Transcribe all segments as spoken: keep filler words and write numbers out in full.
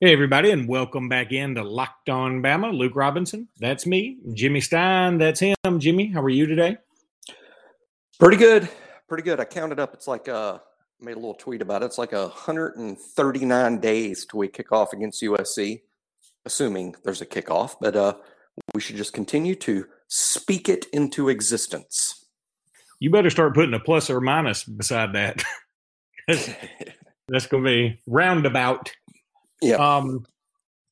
Hey, everybody, and welcome back into Locked on Bama. Luke Robinson, that's me. Jimmy Stein, that's him. Jimmy, how are you today? Pretty good. Pretty good. I counted up. It's like uh, – made a little tweet about it. It's like one hundred thirty-nine days till we kick off against U S C, assuming there's a kickoff. But uh, we should just continue to speak it into existence. You better start putting a plus or minus beside that. that's that's going to be roundabout. Yeah. Um,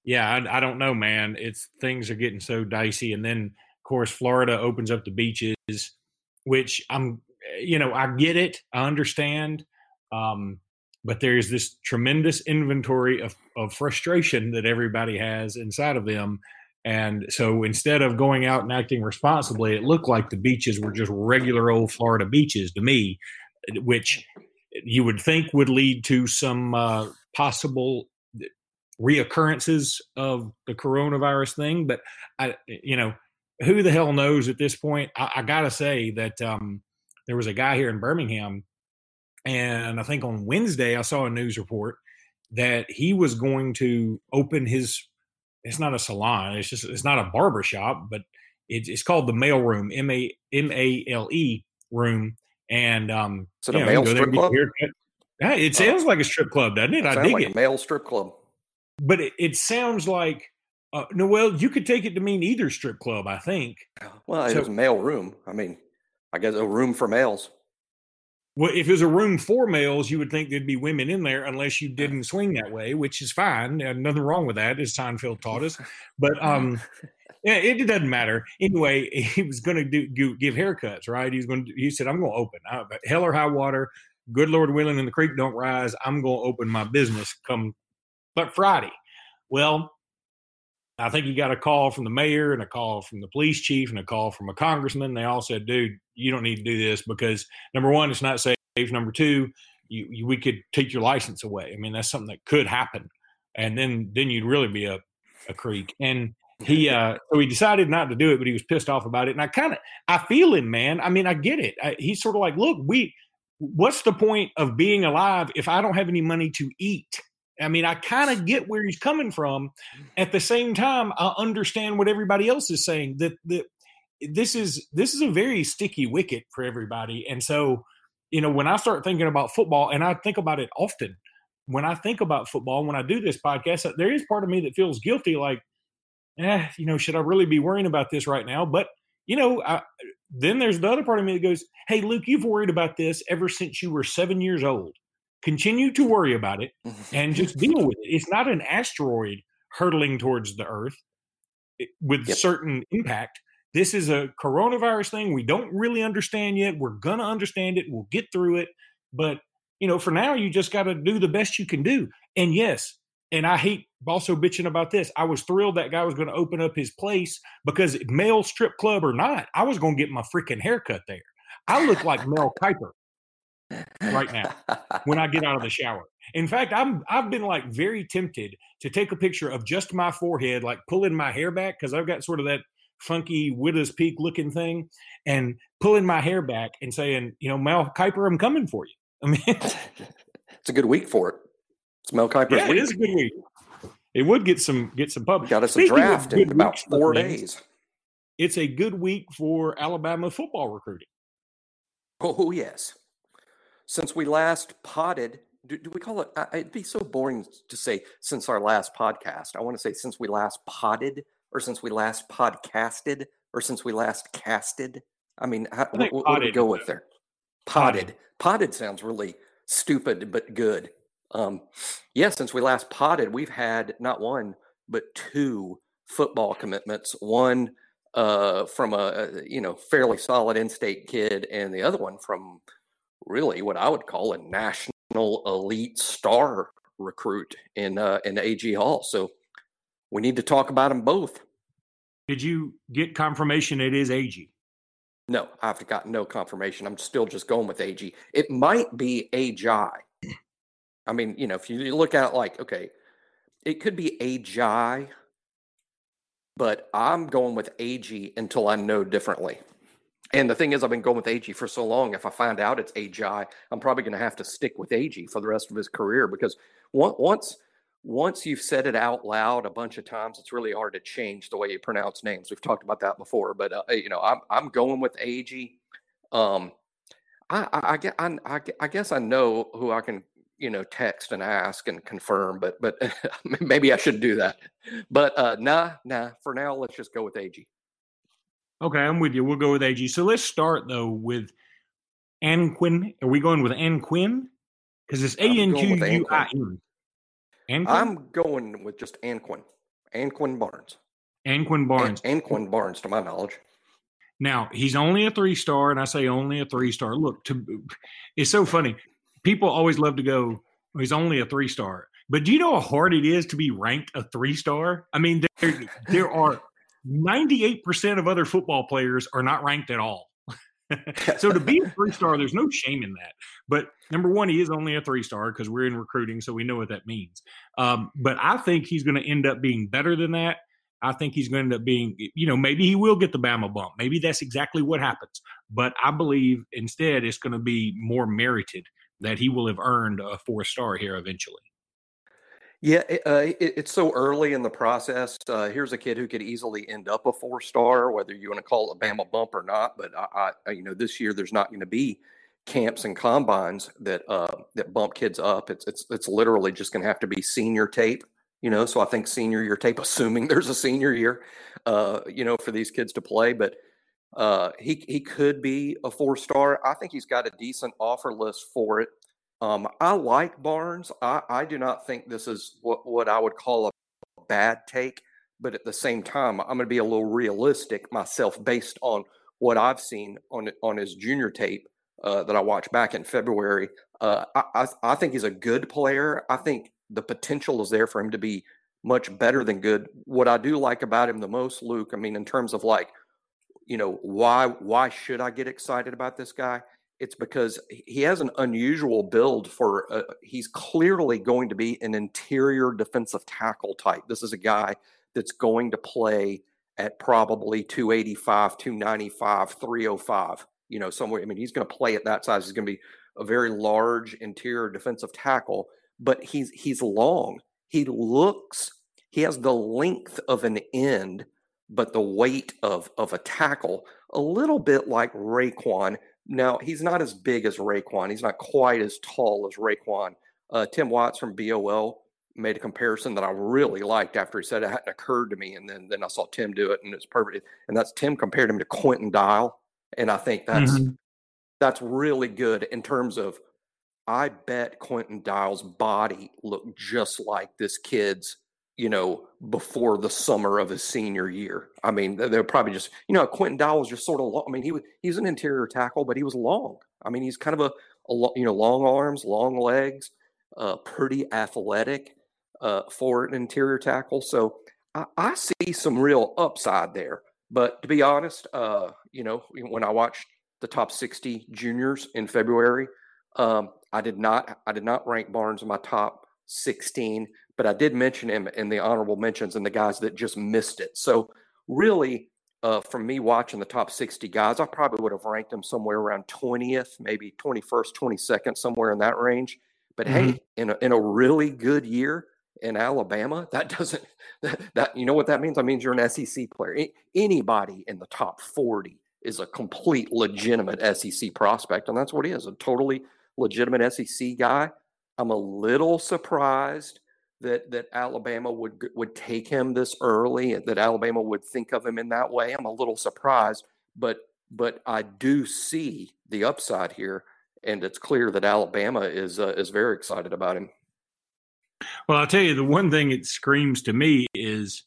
yeah, I, I don't know, man. It's things are getting so dicey. And then, of course, Florida opens up the beaches, which I'm, you know, I get it. I understand. Um, but there's this tremendous inventory of, of frustration that everybody has inside of them. And so instead of going out and acting responsibly, it looked like the beaches were just regular old Florida beaches to me, which you would think would lead to some uh, possible reoccurrences of the coronavirus thing, but I, you know, who the hell knows at this point? I, I gotta say that um, there was a guy here in Birmingham, and I think on Wednesday I saw a news report that he was going to open his. It's not a salon. It's just it's not a barber shop, but it, it's called the Mail Room, M A M A L E room, and um, is it a male strip club? Yeah, it sounds like a strip club, doesn't it? I dig it. A male strip club. But it, it sounds like, uh, no, well, you could take it to mean either strip club, I think. Well, so, it was a male room. I mean, I guess a room for males. Well, if it was a room for males, you would think there'd be women in there unless you didn't swing that way, which is fine. Uh, nothing wrong with that, as Seinfeld taught us. But um, yeah, it, it doesn't matter. Anyway, he was going to do, do give haircuts, right? He was going. He said, I'm going to open. I, hell or high water, good Lord willing and the creek don't rise, I'm going to open my business come But Friday. Well, I think he got a call from the mayor and a call from the police chief and a call from a congressman. They all said, dude, you don't need to do this because, number one, it's not safe. Number two, you, you, we could take your license away. I mean, that's something that could happen. And then then you'd really be up a creek. And he uh, so he decided not to do it, but he was pissed off about it. And I kind of – I feel him, man. I mean, I get it. I, he's sort of like, look, we what's the point of being alive if I don't have any money to eat? I mean, I kind of get where he's coming from. At the same time, I understand what everybody else is saying, that, that this is this is a very sticky wicket for everybody. And so, you know, when I start thinking about football, and I think about it often, when I think about football, when I do this podcast, there is part of me that feels guilty, like, eh, you know, should I really be worrying about this right now? But, you know, I, then there's the other part of me that goes, hey, Luke, you've worried about this ever since you were seven years old. Continue to worry about it and just deal with it. It's not an asteroid hurtling towards the Earth with yep. certain impact. This is a coronavirus thing we don't really understand yet. We're going to understand it. We'll get through it. But, you know, for now, you just got to do the best you can do. And, yes, and I hate also bitching about this. I was thrilled that guy was going to open up his place because male strip club or not, I was going to get my freaking haircut there. I look like Mel Kiper right now when I get out of the shower. In fact, I'm I've been like very tempted to take a picture of just my forehead, like pulling my hair back, because I've got sort of that funky widow's peak looking thing, and pulling my hair back and saying, you know, Mel Kiper, I'm coming for you. I mean, it's a good week for it. It's Mel Kiper's yeah, week. It is a good week. It would get some get some public. Got us a draft in about four days. It's a good week for Alabama football recruiting. Oh yes. Since we last potted, do, do we call it? I, it'd be so boring to say since our last podcast. I want to say since we last potted, or since we last podcasted, or since we last casted. I mean, how, I what, what potted, do we go with there? Potted. potted. Potted sounds really stupid, but good. Um, yeah, since we last potted, we've had not one, but two football commitments. One uh, from a, you know, fairly solid in-state kid, and the other one from really what I would call a national elite star recruit in uh, in A G. Hall. So we need to talk about them both. Did you get confirmation it is A G? No, I've got no confirmation. I'm still just going with A G. It might be A J. I mean, you know, if you look at it like, okay, it could be A J, but I'm going with A G until I know differently. And the thing is, I've been going with A G for so long. If I find out it's A J, I'm probably going to have to stick with A G for the rest of his career because once once you've said it out loud a bunch of times, it's really hard to change the way you pronounce names. We've talked about that before, but uh, you know, I'm I'm going with A G. Um, I, I, I, I, I guess I know who I can, you know, text and ask and confirm, but but maybe I should do that. But uh, nah, nah. For now, let's just go with A G. Okay, I'm with you. We'll go with A G. So let's start though with Anquin. Are we going with Anquin? Because it's A N Q U I N. Anquin? I'm going with just Anquin. Anquin Barnes. Anquin Barnes. An- Anquin Barnes, to my knowledge. Now, he's only a three-star, and I say only a three-star. Look, to, it's so funny. People always love to go, he's only a three-star. But do you know how hard it is to be ranked a three-star? I mean, there, there are ninety-eight percent of other football players are not ranked at all. So to be a three-star, there's no shame in that. But number one, he is only a three-star because we're in recruiting, so we know what that means. Um, but I think he's going to end up being better than that. I think he's going to end up being, you know, maybe he will get the Bama bump. Maybe that's exactly what happens. But I believe instead it's going to be more merited that he will have earned a four-star here eventually. Yeah, it, uh, it, it's so early in the process. Uh, here's a kid who could easily end up a four-star, whether you want to call it a Bama bump or not. But I, I, you know, this year there's not going to be camps and combines that uh, that bump kids up. It's it's it's literally just going to have to be senior tape. You know, so I think senior year tape, assuming there's a senior year, uh, you know, for these kids to play. But uh, he he could be a four-star. I think he's got a decent offer list for it. Um, I like Barnes. I, I do not think this is what, what I would call a bad take, but at the same time, I'm going to be a little realistic myself based on what I've seen on on his junior tape uh, that I watched back in February. Uh, I, I, I think he's a good player. I think the potential is there for him to be much better than good. What I do like about him the most, Luke, I mean, in terms of like, you know, why why should I get excited about this guy? It's because he has an unusual build for uh, he's clearly going to be an interior defensive tackle type. This is a guy that's going to play at probably two eighty-five, two ninety-five, three oh five, you know, somewhere. I mean, he's going to play at that size. He's going to be a very large interior defensive tackle, but he's he's long. He looks, he has the length of an end, but the weight of, of a tackle, a little bit like Raekwon. Now, he's not as big as Raekwon. He's not quite as tall as Raekwon. Uh, Tim Watts from B O L made a comparison that I really liked after he said it hadn't occurred to me. And then, then I saw Tim do it, and it's perfect. And that's Tim compared him to Quinton Dial. And I think that's mm-hmm. that's really good in terms of I bet Quinton Dial's body looked just like this kid's, you know, before the summer of his senior year. I mean, they're probably just, you know, Quinton Dial was just sort of long. I mean, he was, he's an interior tackle, but he was long. I mean, he's kind of a, a you know, long arms, long legs, uh, pretty athletic uh, for an interior tackle. So I, I see some real upside there. But to be honest, uh, you know, when I watched the top sixty juniors in February, um, I did not, I did not rank Barnes in my top sixteen, but I did mention him in the honorable mentions and the guys that just missed it. So really, uh, from me watching the top sixty guys, I probably would have ranked him somewhere around twentieth, maybe twenty-first, twenty-second, somewhere in that range. But mm-hmm. hey, in a, in a really good year in Alabama, that doesn't that, that you know what that means? That means you're an S E C player. Anybody in the top forty is a complete legitimate S E C prospect, and that's what he is—a totally legitimate S E C guy. I'm a little surprised that that Alabama would would take him this early, that Alabama would think of him in that way. I'm a little surprised, but but I do see the upside here, and it's clear that Alabama is uh, is very excited about him. Well, I'll tell you, the one thing it screams to me is,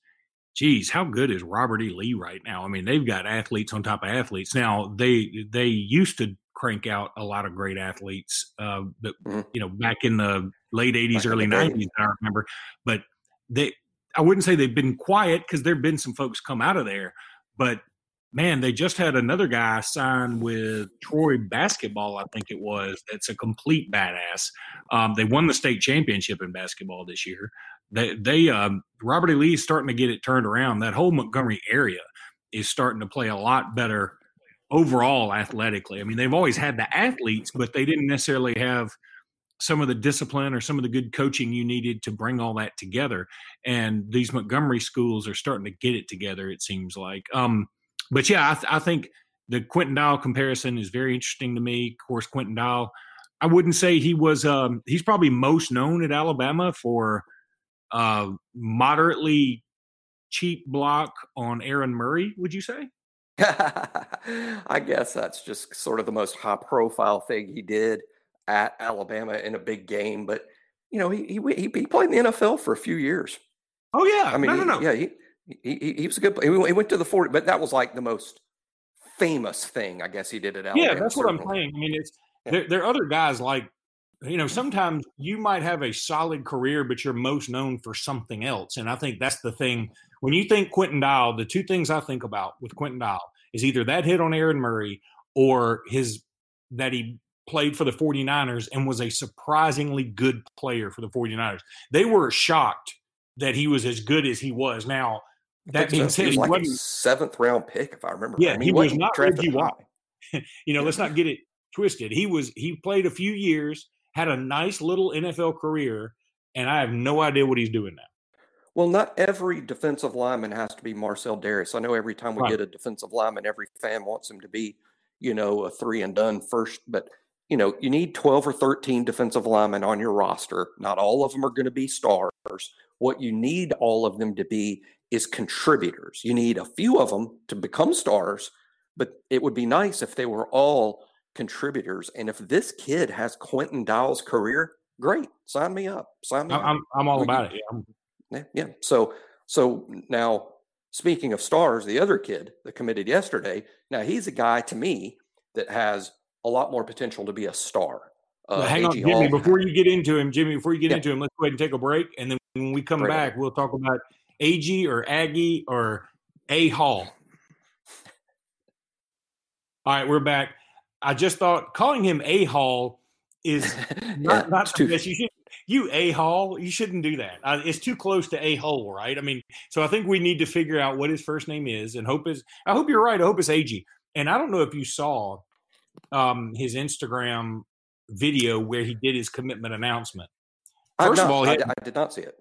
geez, how good is Robert E. Lee right now? I mean, they've got athletes on top of athletes. Now, they they used to crank out a lot of great athletes, uh, but, mm-hmm. you know, back in the late eighties, early nineties, I remember. But they, I wouldn't say they've been quiet because there have been some folks come out of there. But, man, they just had another guy sign with Troy Basketball, I think it was, that's a complete badass. Um, they won the state championship in basketball this year. They, they um, Robert E. Lee is starting to get it turned around. That whole Montgomery area is starting to play a lot better overall athletically. I mean, they've always had the athletes, but they didn't necessarily have some of the discipline or some of the good coaching you needed to bring all that together. And these Montgomery schools are starting to get it together, it seems like. Um, but yeah, I, th- I think the Quinton Dial comparison is very interesting to me. Of course, Quinton Dial, I wouldn't say he was, um, he's probably most known at Alabama for uh, moderately cheap block on Aaron Murray, would you say? I guess that's just sort of the most high profile thing he did at Alabama in a big game. But, you know, he he, he played in the N F L for a few years. Oh, yeah. I mean, no, no, no. He, yeah, he, he, he was a good player. He went to the forty, but that was like the most famous thing, I guess, he did at Alabama. Yeah, that's certainly what I'm saying. I mean, it's, yeah. there, there are other guys like, you know, sometimes you might have a solid career, but you're most known for something else. And I think that's the thing. When you think Quinton Dial, the two things I think about with Quinton Dial is either that hit on Aaron Murray or his that he played for the 49ers and was a surprisingly good player for the 49ers. They were shocked that he was as good as he was. Now, that being said, he was like a seventh-round pick, if I remember. Yeah, I mean, he was not Reggie White. You know, yeah. Let's not get it twisted. He was he played a few years, had a nice little N F L career, and I have no idea what he's doing now. Well, not every defensive lineman has to be Marcel Darius. I know every time we right. get a defensive lineman, every fan wants him to be, you know, a three-and-done first. But, you know, you need twelve or thirteen defensive linemen on your roster. Not all of them are going to be stars. What you need all of them to be is contributors. You need a few of them to become stars, but it would be nice if they were all contributors. And if this kid has Quinton Dial's career, great. Sign me up. Sign me I'm, up. I'm, I'm all we, about it. Yeah. Yeah, yeah. So, so now speaking of stars, the other kid that committed yesterday, now he's a guy to me that has a lot more potential to be a star. Uh, well, hang on, Jimmy, before you get into him, Jimmy, before you get yeah. into him, let's go ahead and take a break. And then when we come break. back, we'll talk about A G or Aggie or A. Hall. All right, we're back. I just thought calling him A. Hall is not, yeah, not too best. You should. You A-Hall, you shouldn't do that. Uh, it's too close to A-Hole, right? I mean, so I think we need to figure out what his first name is and hope is – I hope you're right. I hope it's A G. And I don't know if you saw um, his Instagram video where he did his commitment announcement. First of all – I, I did not see it.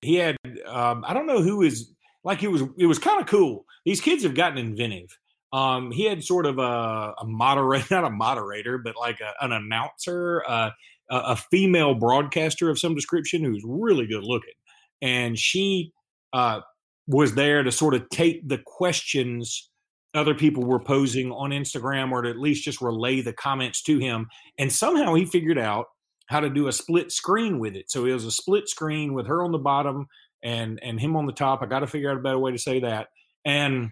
He had um, – I don't know who is – like it was it was kind of cool. These kids have gotten inventive. Um, he had sort of a, a moderator – not a moderator, but like a, an announcer uh, – a female broadcaster of some description who's really good looking. And she uh, was there to sort of take the questions other people were posing on Instagram or to at least just relay the comments to him. And somehow he figured out how to do a split screen with it. So it was a split screen with her on the bottom and, and him on the top. I got to figure out a better way to say that. And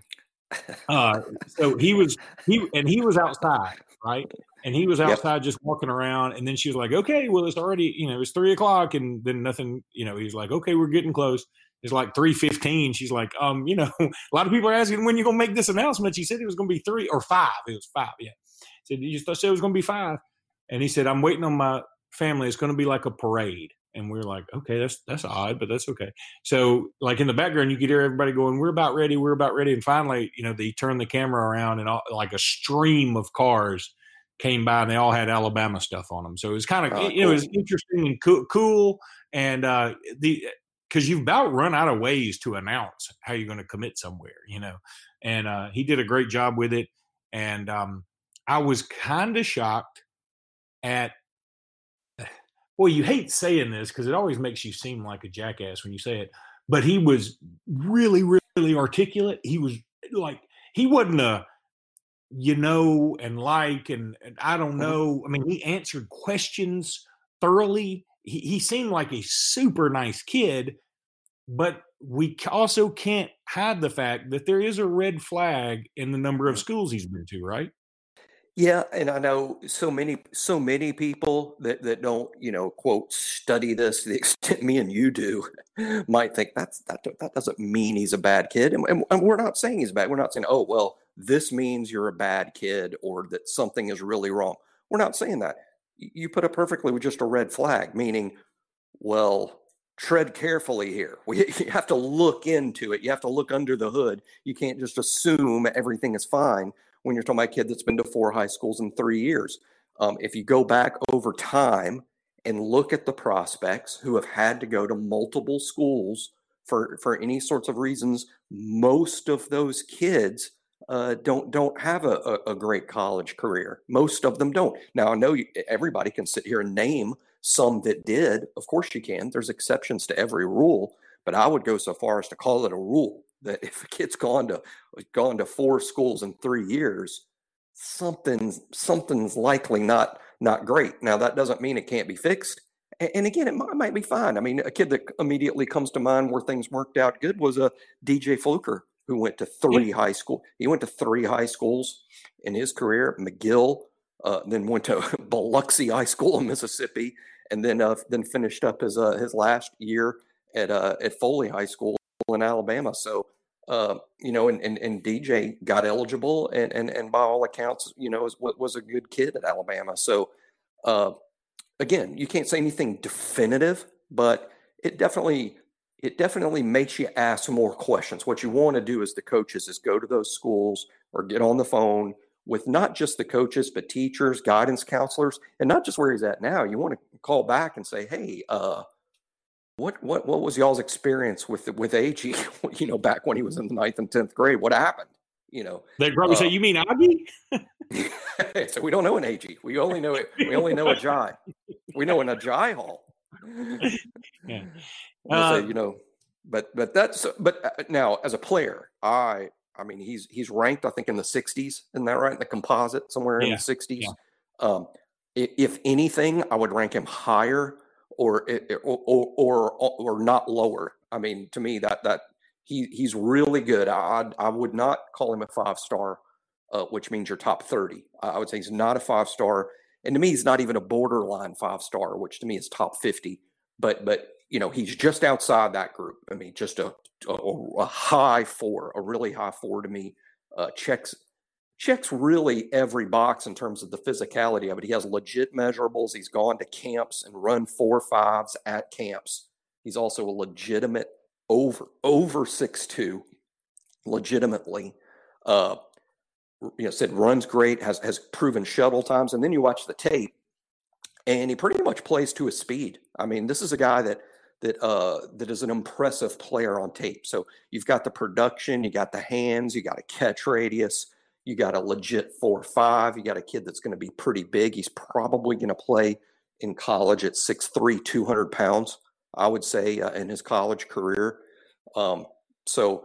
uh, so he was, he and he was outside, right? And he was outside yep. just walking around. And then she was like, okay, well, it's already, you know, it's three o'clock. And then nothing, you know, he's like, okay, we're getting close. It's like three fifteen. She's like, um, you know, a lot of people are asking when you're going to make this announcement. She said it was going to be three or five. It was five. Yeah. Said, you just said it was going to be five. And he said, I'm waiting on my family. It's going to be like a parade. And we we're like, okay, that's, that's odd, but that's okay. So like in the background, you could hear everybody going, we're about ready. We're about ready. And finally, you know, they turned the camera around and all, like a stream of cars came by and they all had Alabama stuff on them. So it was kind of, oh, it, it was interesting and co- cool. And uh, the, cause you've about run out of ways to announce how you're going to commit somewhere, you know? And uh, he did a great job with it. And um, I was kind of shocked at, well, you hate saying this cause it always makes you seem like a jackass when you say it, but he was really, really articulate. He was like, he wasn't a, you know, and like, and, and I don't know. I mean, he answered questions thoroughly. He, he seemed like a super nice kid, but we also can't hide the fact that there is a red flag in the number of schools he's been to, right? Yeah, and I know so many, so many people that, that don't, you know, quote, study this to the extent me and you do might think that's that that doesn't mean he's a bad kid. And, and, and we're not saying he's bad. We're not saying, oh, well, this means you're a bad kid or that something is really wrong. We're not saying that. You put it perfectly with just a red flag, meaning, well, tread carefully here. We, you have to look into it. You have to look under the hood. You can't just assume everything is fine when you're talking about a kid that's been to four high schools in three years. Um, if you go back over time and look at the prospects who have had to go to multiple schools for, for any sorts of reasons, most of those kids uh, don't don't have a, a great college career. Most of them don't. Now, I know you, everybody can sit here and name some that did. Of course you can. There's exceptions to every rule, but I would go so far as to call it a rule that if a kid's gone to gone to four schools in three years, something's something's likely not not great. Now, that doesn't mean it can't be fixed. And again, it might, might be fine. I mean, a kid that immediately comes to mind where things worked out good was a D J Fluker, who went to three high school. He went to three high schools in his career: McGill, uh, then went to Biloxi High School in Mississippi, and then uh, then finished up his uh, his last year at uh, at Foley High School in Alabama. So, uh, you know, and, and and D J got eligible, and and and by all accounts, you know, was was a good kid at Alabama. So. Uh, Again, you can't say anything definitive, but it definitely it definitely makes you ask more questions. What you want to do as the coaches is go to those schools or get on the phone with not just the coaches, but teachers, guidance counselors, and not just where he's at now. You want to call back and say, "Hey, uh, what what what was y'all's experience with with A G? You know, back when he was in the ninth and tenth grade, what happened?" You know, they'd probably uh, say, "You mean Aggie?" So we don't know an A G. We only know it. We only know a Jai. We know an A J Hall. Yeah. Uh, say, you know, but but that's but now as a player, I I mean he's he's ranked I think in the sixties, isn't that right? In the composite somewhere yeah, in the sixties. Yeah. Um, if anything, I would rank him higher or or or, or, or not lower. I mean, to me that that he he's really good. I I would not call him a five star. Uh, which means you're top thirty. Uh, I would say he's not a five-star. And to me, he's not even a borderline five-star, which to me is top fifty. But, but you know, he's just outside that group. I mean, just a, a, a high four, a really high four to me. Uh, checks checks really every box in terms of the physicality of it. He has legit measurables. He's gone to camps and run four fives at camps. He's also a legitimate over, over six two, legitimately. Uh You know, said runs great, has has proven shuttle times, and then you watch the tape, and he pretty much plays to his speed. I mean, this is a guy that that uh, that is an impressive player on tape. So you've got the production, you got the hands, you got a catch radius, you got a legit four or five, you got a kid that's going to be pretty big. He's probably going to play in college at six three, two hundred pounds, I would say, uh, in his college career. Um, so.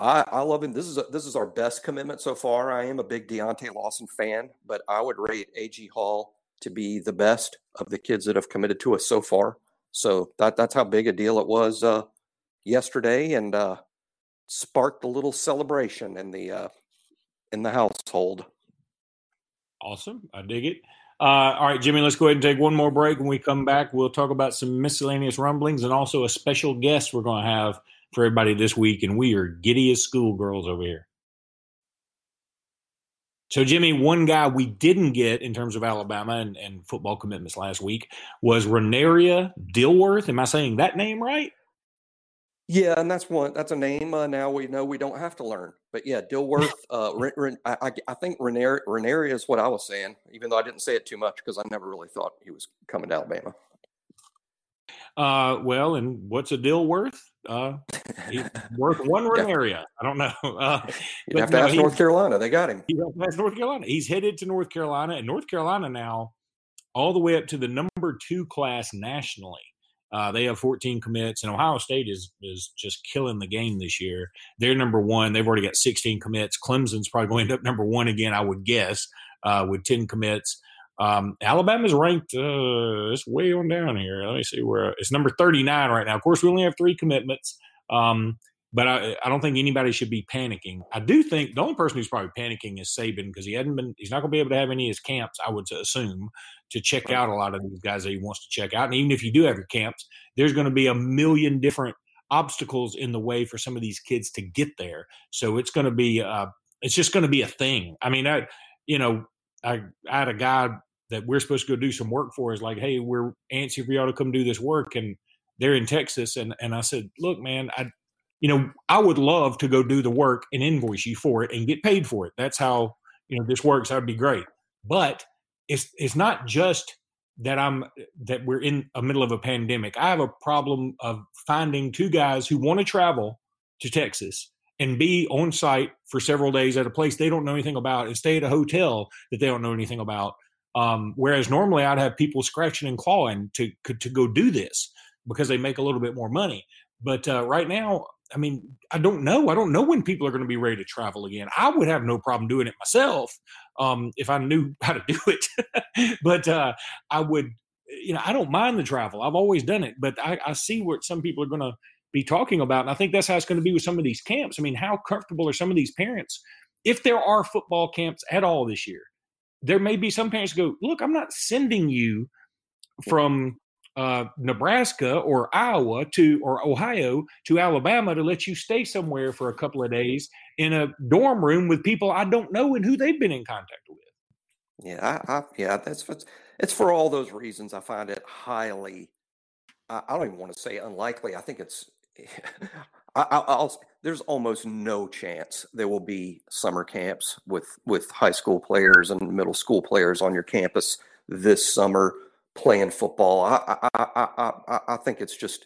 I, I love him. This is a, this is our best commitment so far. I am a big Deontay Lawson fan, but I would rate A G. Hall to be the best of the kids that have committed to us so far. So that that's how big a deal it was uh, yesterday, and uh, sparked a little celebration in the uh, in the household. Awesome, I dig it. Uh, all right, Jimmy, let's go ahead and take one more break. When we come back, we'll talk about some miscellaneous rumblings and also a special guest we're going to have for everybody this week, and we are giddy as schoolgirls over here. So, Jimmy, one guy we didn't get in terms of Alabama and, and football commitments last week was Renaria Dilworth. Am I saying that name right? Yeah, and that's one. That's a name uh, now we know we don't have to learn. But, yeah, Dilworth, uh, Ren, Ren, I, I think Renaria, Renaria is what I was saying, even though I didn't say it too much because I never really thought he was coming to Alabama. Uh, well, and what's a deal worth? Uh, worth one Renaria. I don't know. Uh, you have to no, ask North Carolina. They got him. You have to ask North Carolina. He's headed to North Carolina, and North Carolina now, all the way up to the number two class nationally. Uh, they have fourteen commits, and Ohio State is is just killing the game this year. They're number one. They've already got sixteen commits. Clemson's probably going to end up number one again, I would guess, uh, with ten commits. Um, Alabama's ranked, uh, it's way on down here. Let me see where it's number thirty-nine right now. Of course, we only have three commitments. Um, but I, I don't think anybody should be panicking. I do think the only person who's probably panicking is Saban, because he hadn't been, he's not going to be able to have any of his camps, I would assume, to check out a lot of these guys that he wants to check out. And even if you do have your camps, there's going to be a million different obstacles in the way for some of these kids to get there. So it's going to be, uh, it's just going to be a thing. I mean, I, you know, I, I had a guy that we're supposed to go do some work for is like, "Hey, we're antsy for y'all to come do this work." And they're in Texas. And, and I said, "Look, man, I, you know, I would love to go do the work and invoice you for it and get paid for it. That's how, you know, this works. That'd be great." But it's, it's not just that I'm that we're in the middle of a pandemic. I have a problem of finding two guys who want to travel to Texas and be on site for several days at a place they don't know anything about and stay at a hotel that they don't know anything about. Um, whereas normally I'd have people scratching and clawing to to go do this because they make a little bit more money. But uh, right now, I mean, I don't know. I don't know when people are going to be ready to travel again. I would have no problem doing it myself um, if I knew how to do it. But uh, I would, you know, I don't mind the travel. I've always done it. But I, I see what some people are going to be talking about. And I think that's how it's going to be with some of these camps. I mean, how comfortable are some of these parents? If there are football camps at all this year, there may be some parents who go, look, I'm not sending you from uh, Nebraska or Iowa to or Ohio to Alabama to let you stay somewhere for a couple of days in a dorm room with people I don't know and who they've been in contact with. Yeah, I, I, yeah, that's it's for all those reasons. I find it highly, I, I don't even want to say unlikely. I think it's, I, I, I'll, there's almost no chance there will be summer camps with, with high school players and middle school players on your campus this summer playing football. I I, I, I, I think it's just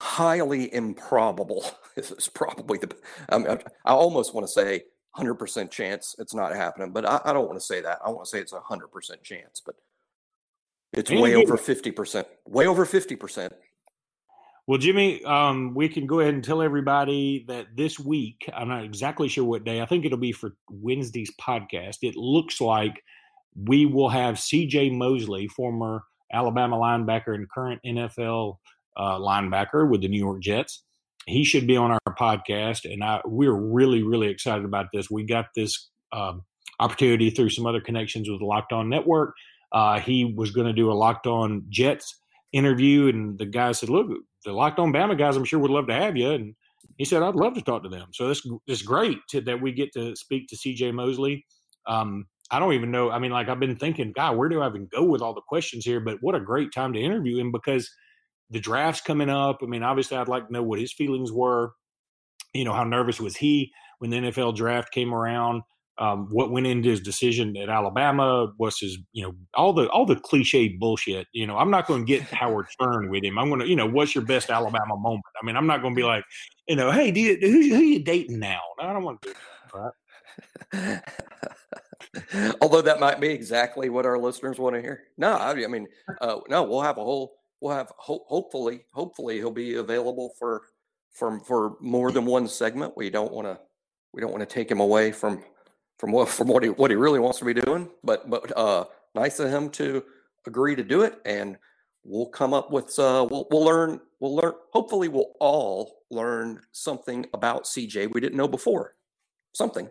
highly improbable. It's probably the, I mean, I almost want to say one hundred percent chance it's not happening, but I, I don't want to say that. I want to say it's a one hundred percent chance, but it's way Jimmy, over fifty percent, way over fifty percent. Well, Jimmy, um, we can go ahead and tell everybody that this week, I'm not exactly sure what day, I think it'll be for Wednesday's podcast. It looks like we will have C J Mosley, former Alabama linebacker and current N F L uh, linebacker with the New York Jets. He should be on our podcast, and I, we're really, really excited about this. We got this um, opportunity through some other connections with the Locked On Network. Uh, he was going to do a Locked On Jets interview, and the guy said, look, the Locked On Bama guys, I'm sure would love to have you. And he said, I'd love to talk to them. So this it's great to, that we get to speak to C J Mosley. Um, I don't even know. I mean, like I've been thinking, God, where do I even go with all the questions here? But what a great time to interview him because the draft's coming up. I mean, obviously I'd like to know what his feelings were. You know, how nervous was he when the N F L draft came around? Um, what went into his decision at Alabama? Was his, you know, all the all the cliche bullshit. You know, I'm not going to get Howard Stern with him. I'm going to, you know, what's your best Alabama moment? I mean, I'm not going to be like, you know, hey, do you, who, who you dating now? No, I don't want to do that, right? Although that might be exactly what our listeners want to hear. No, I mean, uh, no, we'll have a whole, we'll have ho- hopefully, hopefully he'll be available for from for more than one segment. We don't want to, we don't want to take him away from. From what from what he what he really wants to be doing, but but uh, nice of him to agree to do it, and we'll come up with uh, we'll we'll learn we'll learn hopefully we'll all learn something about C J we didn't know before, something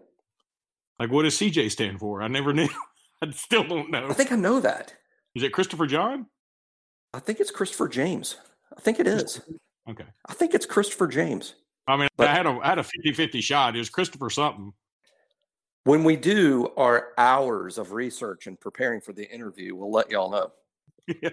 like what does C J stand for? I never knew. I still don't know. I think I know that. Is it Christopher John? I think it's Christopher James. I think it is. Okay. I think it's Christopher James. I mean, but I had a I had a fifty-fifty shot. It was Christopher something. When we do our hours of research and preparing for the interview, we'll let y'all know. Yeah,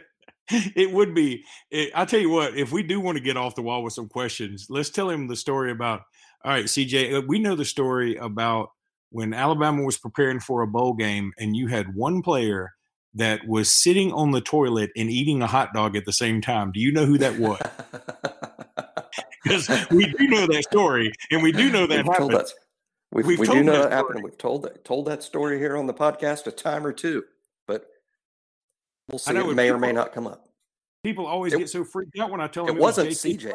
it would be. It, I'll tell you what, if we do want to get off the wall with some questions, let's tell him the story about, all right, C J, we know the story about when Alabama was preparing for a bowl game and you had one player that was sitting on the toilet and eating a hot dog at the same time. Do you know who that was? Because we do know that story and we do know that happened. We've, We've we do know that happened. We've told that told that story here on the podcast a time or two, but we'll see. It may people, or may not come up. People always it, get so freaked out when I tell them it wasn't C J.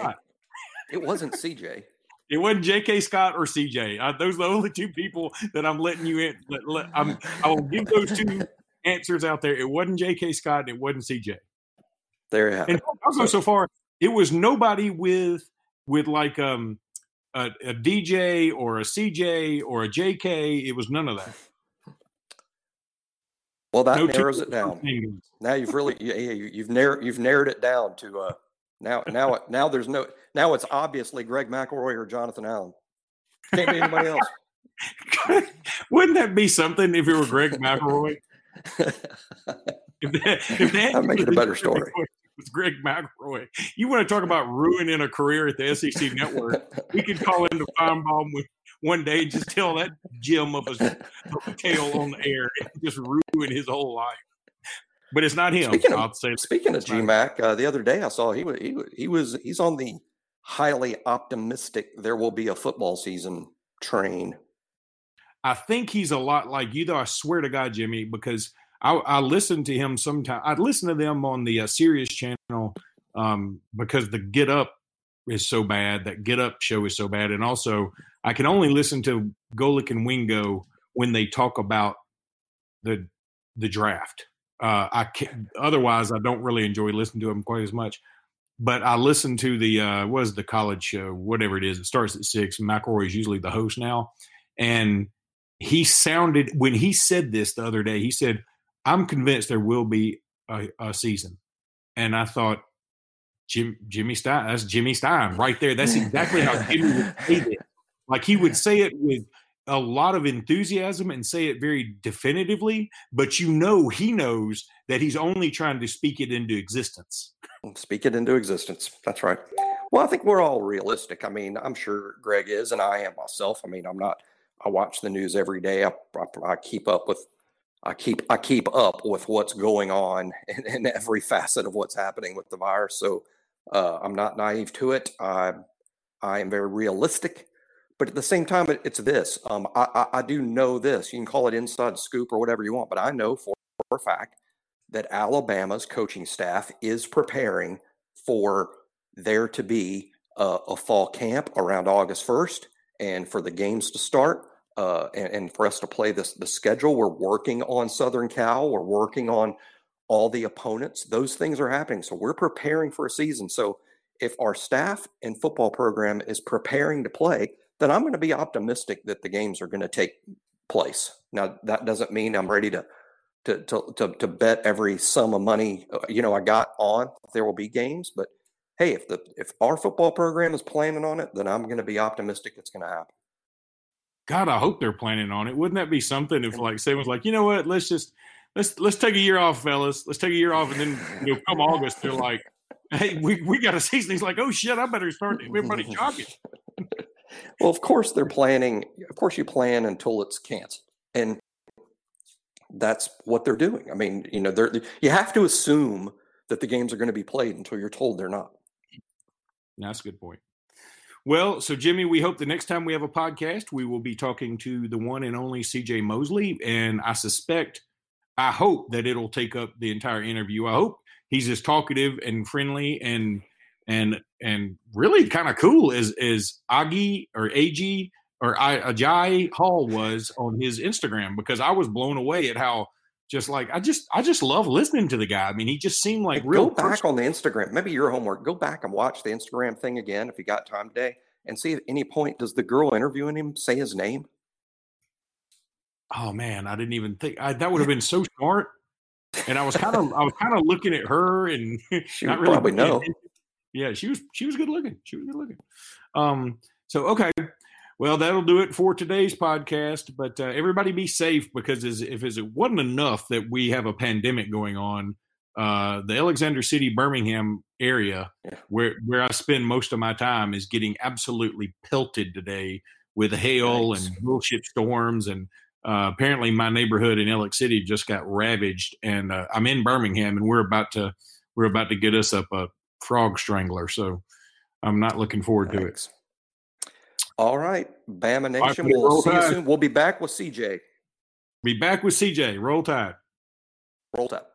It wasn't C J. It wasn't J K. Scott or C J. I, those are the only two people that I'm letting you in. Let, let, I'm, I will give those two answers out there. It wasn't J K. Scott. And it wasn't C J. There you have and it. I'll go so far. It was nobody with with like um. A, a D J or a C J or a J K. It was none of that. Well, that no narrows it down. Things. Now you've really you, you've narrowed you've narrowed it down to uh, now now now there's no now it's obviously Greg McElroy or Jonathan Allen. Can't be anybody else. Wouldn't that be something if it were Greg McElroy? if that, if that I'm making a better story. With Greg McElroy. You want to talk about ruining a career at the S E C Network. We could call into Finebaum one day and just tell that gem of a, of a tale on the air and just ruin his whole life. But it's not him. Speaking of, I'll say speaking of G-Mac, uh, the other day I saw he was, he was, he was he's on the highly optimistic there will be a football season train. I think he's a lot like you, though. I swear to God, Jimmy, because I, I listen to him sometimes. I listen to them on the uh, Sirius channel um, because the Get Up is so bad. That Get Up show is so bad. And also, I can only listen to Golic and Wingo when they talk about the the draft. Uh, I can't, otherwise, I don't really enjoy listening to them quite as much. But I listen to the uh, – what is the college show? Whatever it is. It starts at six. McElroy is usually the host now. And – he sounded when he said this the other day, he said, I'm convinced there will be a, a season. And I thought, Jim, Jimmy Stein, that's Jimmy Stein right there. That's exactly how Jimmy would say it. Like he would say it with a lot of enthusiasm and say it very definitively, but you know, he knows that he's only trying to speak it into existence. Speak it into existence. That's right. Well, I think we're all realistic. I mean, I'm sure Greg is, and I am myself. I mean, I'm not, I watch the news every day. I, I, I keep up with, I keep, I keep up with what's going on in, in every facet of what's happening with the virus. So uh, I'm not naive to it. I, I am very realistic, but at the same time, it, it's this. Um, I, I, I do know this. You can call it inside scoop or whatever you want, but I know for, for a fact that Alabama's coaching staff is preparing for there to be a, a fall camp around August first. And for the games to start uh, and, and for us to play this, the schedule, we're working on Southern Cal. We're working on all the opponents. Those things are happening. So we're preparing for a season. So if our staff and football program is preparing to play, then I'm going to be optimistic that the games are going to take place. Now, that doesn't mean I'm ready to to to to, to bet every sum of money, you know, I got on there will be games, but hey, if the if our football program is planning on it, then I'm going to be optimistic it's going to happen. God, I hope they're planning on it. Wouldn't that be something if like Saban's like, you know what, let's just let's let's take a year off, fellas. Let's take a year off, and then you know, come August, they're like, hey, we we got a season. He's like, oh shit, I better start everybody jogging. Well, of course they're planning. Of course you plan until it's canceled, and that's what they're doing. I mean, you know, they're you have to assume that the games are going to be played until you're told they're not. That's a good point. Well, so Jimmy, we hope the next time we have a podcast, we will be talking to the one and only C J Mosley. And I suspect, I hope that it'll take up the entire interview. I hope he's as talkative and friendly and, and, and really kind of cool as, as Aggie or A G or A J Hall was on his Instagram, because I was blown away at how, Just like I just, I just love listening to the guy. I mean, he just seemed like real. Go back on the Instagram. Maybe your homework. Go back and watch the Instagram thing again if you got time today, and see at any point does the girl interviewing him say his name? Oh man, I didn't even think I, that would have been so smart. And I was kind of, I was kind of looking at her, and she not really probably know. Yeah, she was, she was good looking. She was good looking. Um. So okay. Well, that'll do it for today's podcast, but uh, everybody be safe, because as, if as it wasn't enough that we have a pandemic going on, uh, the Alexander City, Birmingham area yeah. where, where I spend most of my time is getting absolutely pelted today with hail Thanks. and bullshit storms. And uh, apparently my neighborhood in Alex City just got ravaged, and uh, I'm in Birmingham, and we're about to, we're about to get us up a frog strangler. So I'm not looking forward Thanks. to it. All right, Bama Nation, right, we'll see you soon. We'll be back with C J. Be back with C J. Roll Tide. Roll Tide.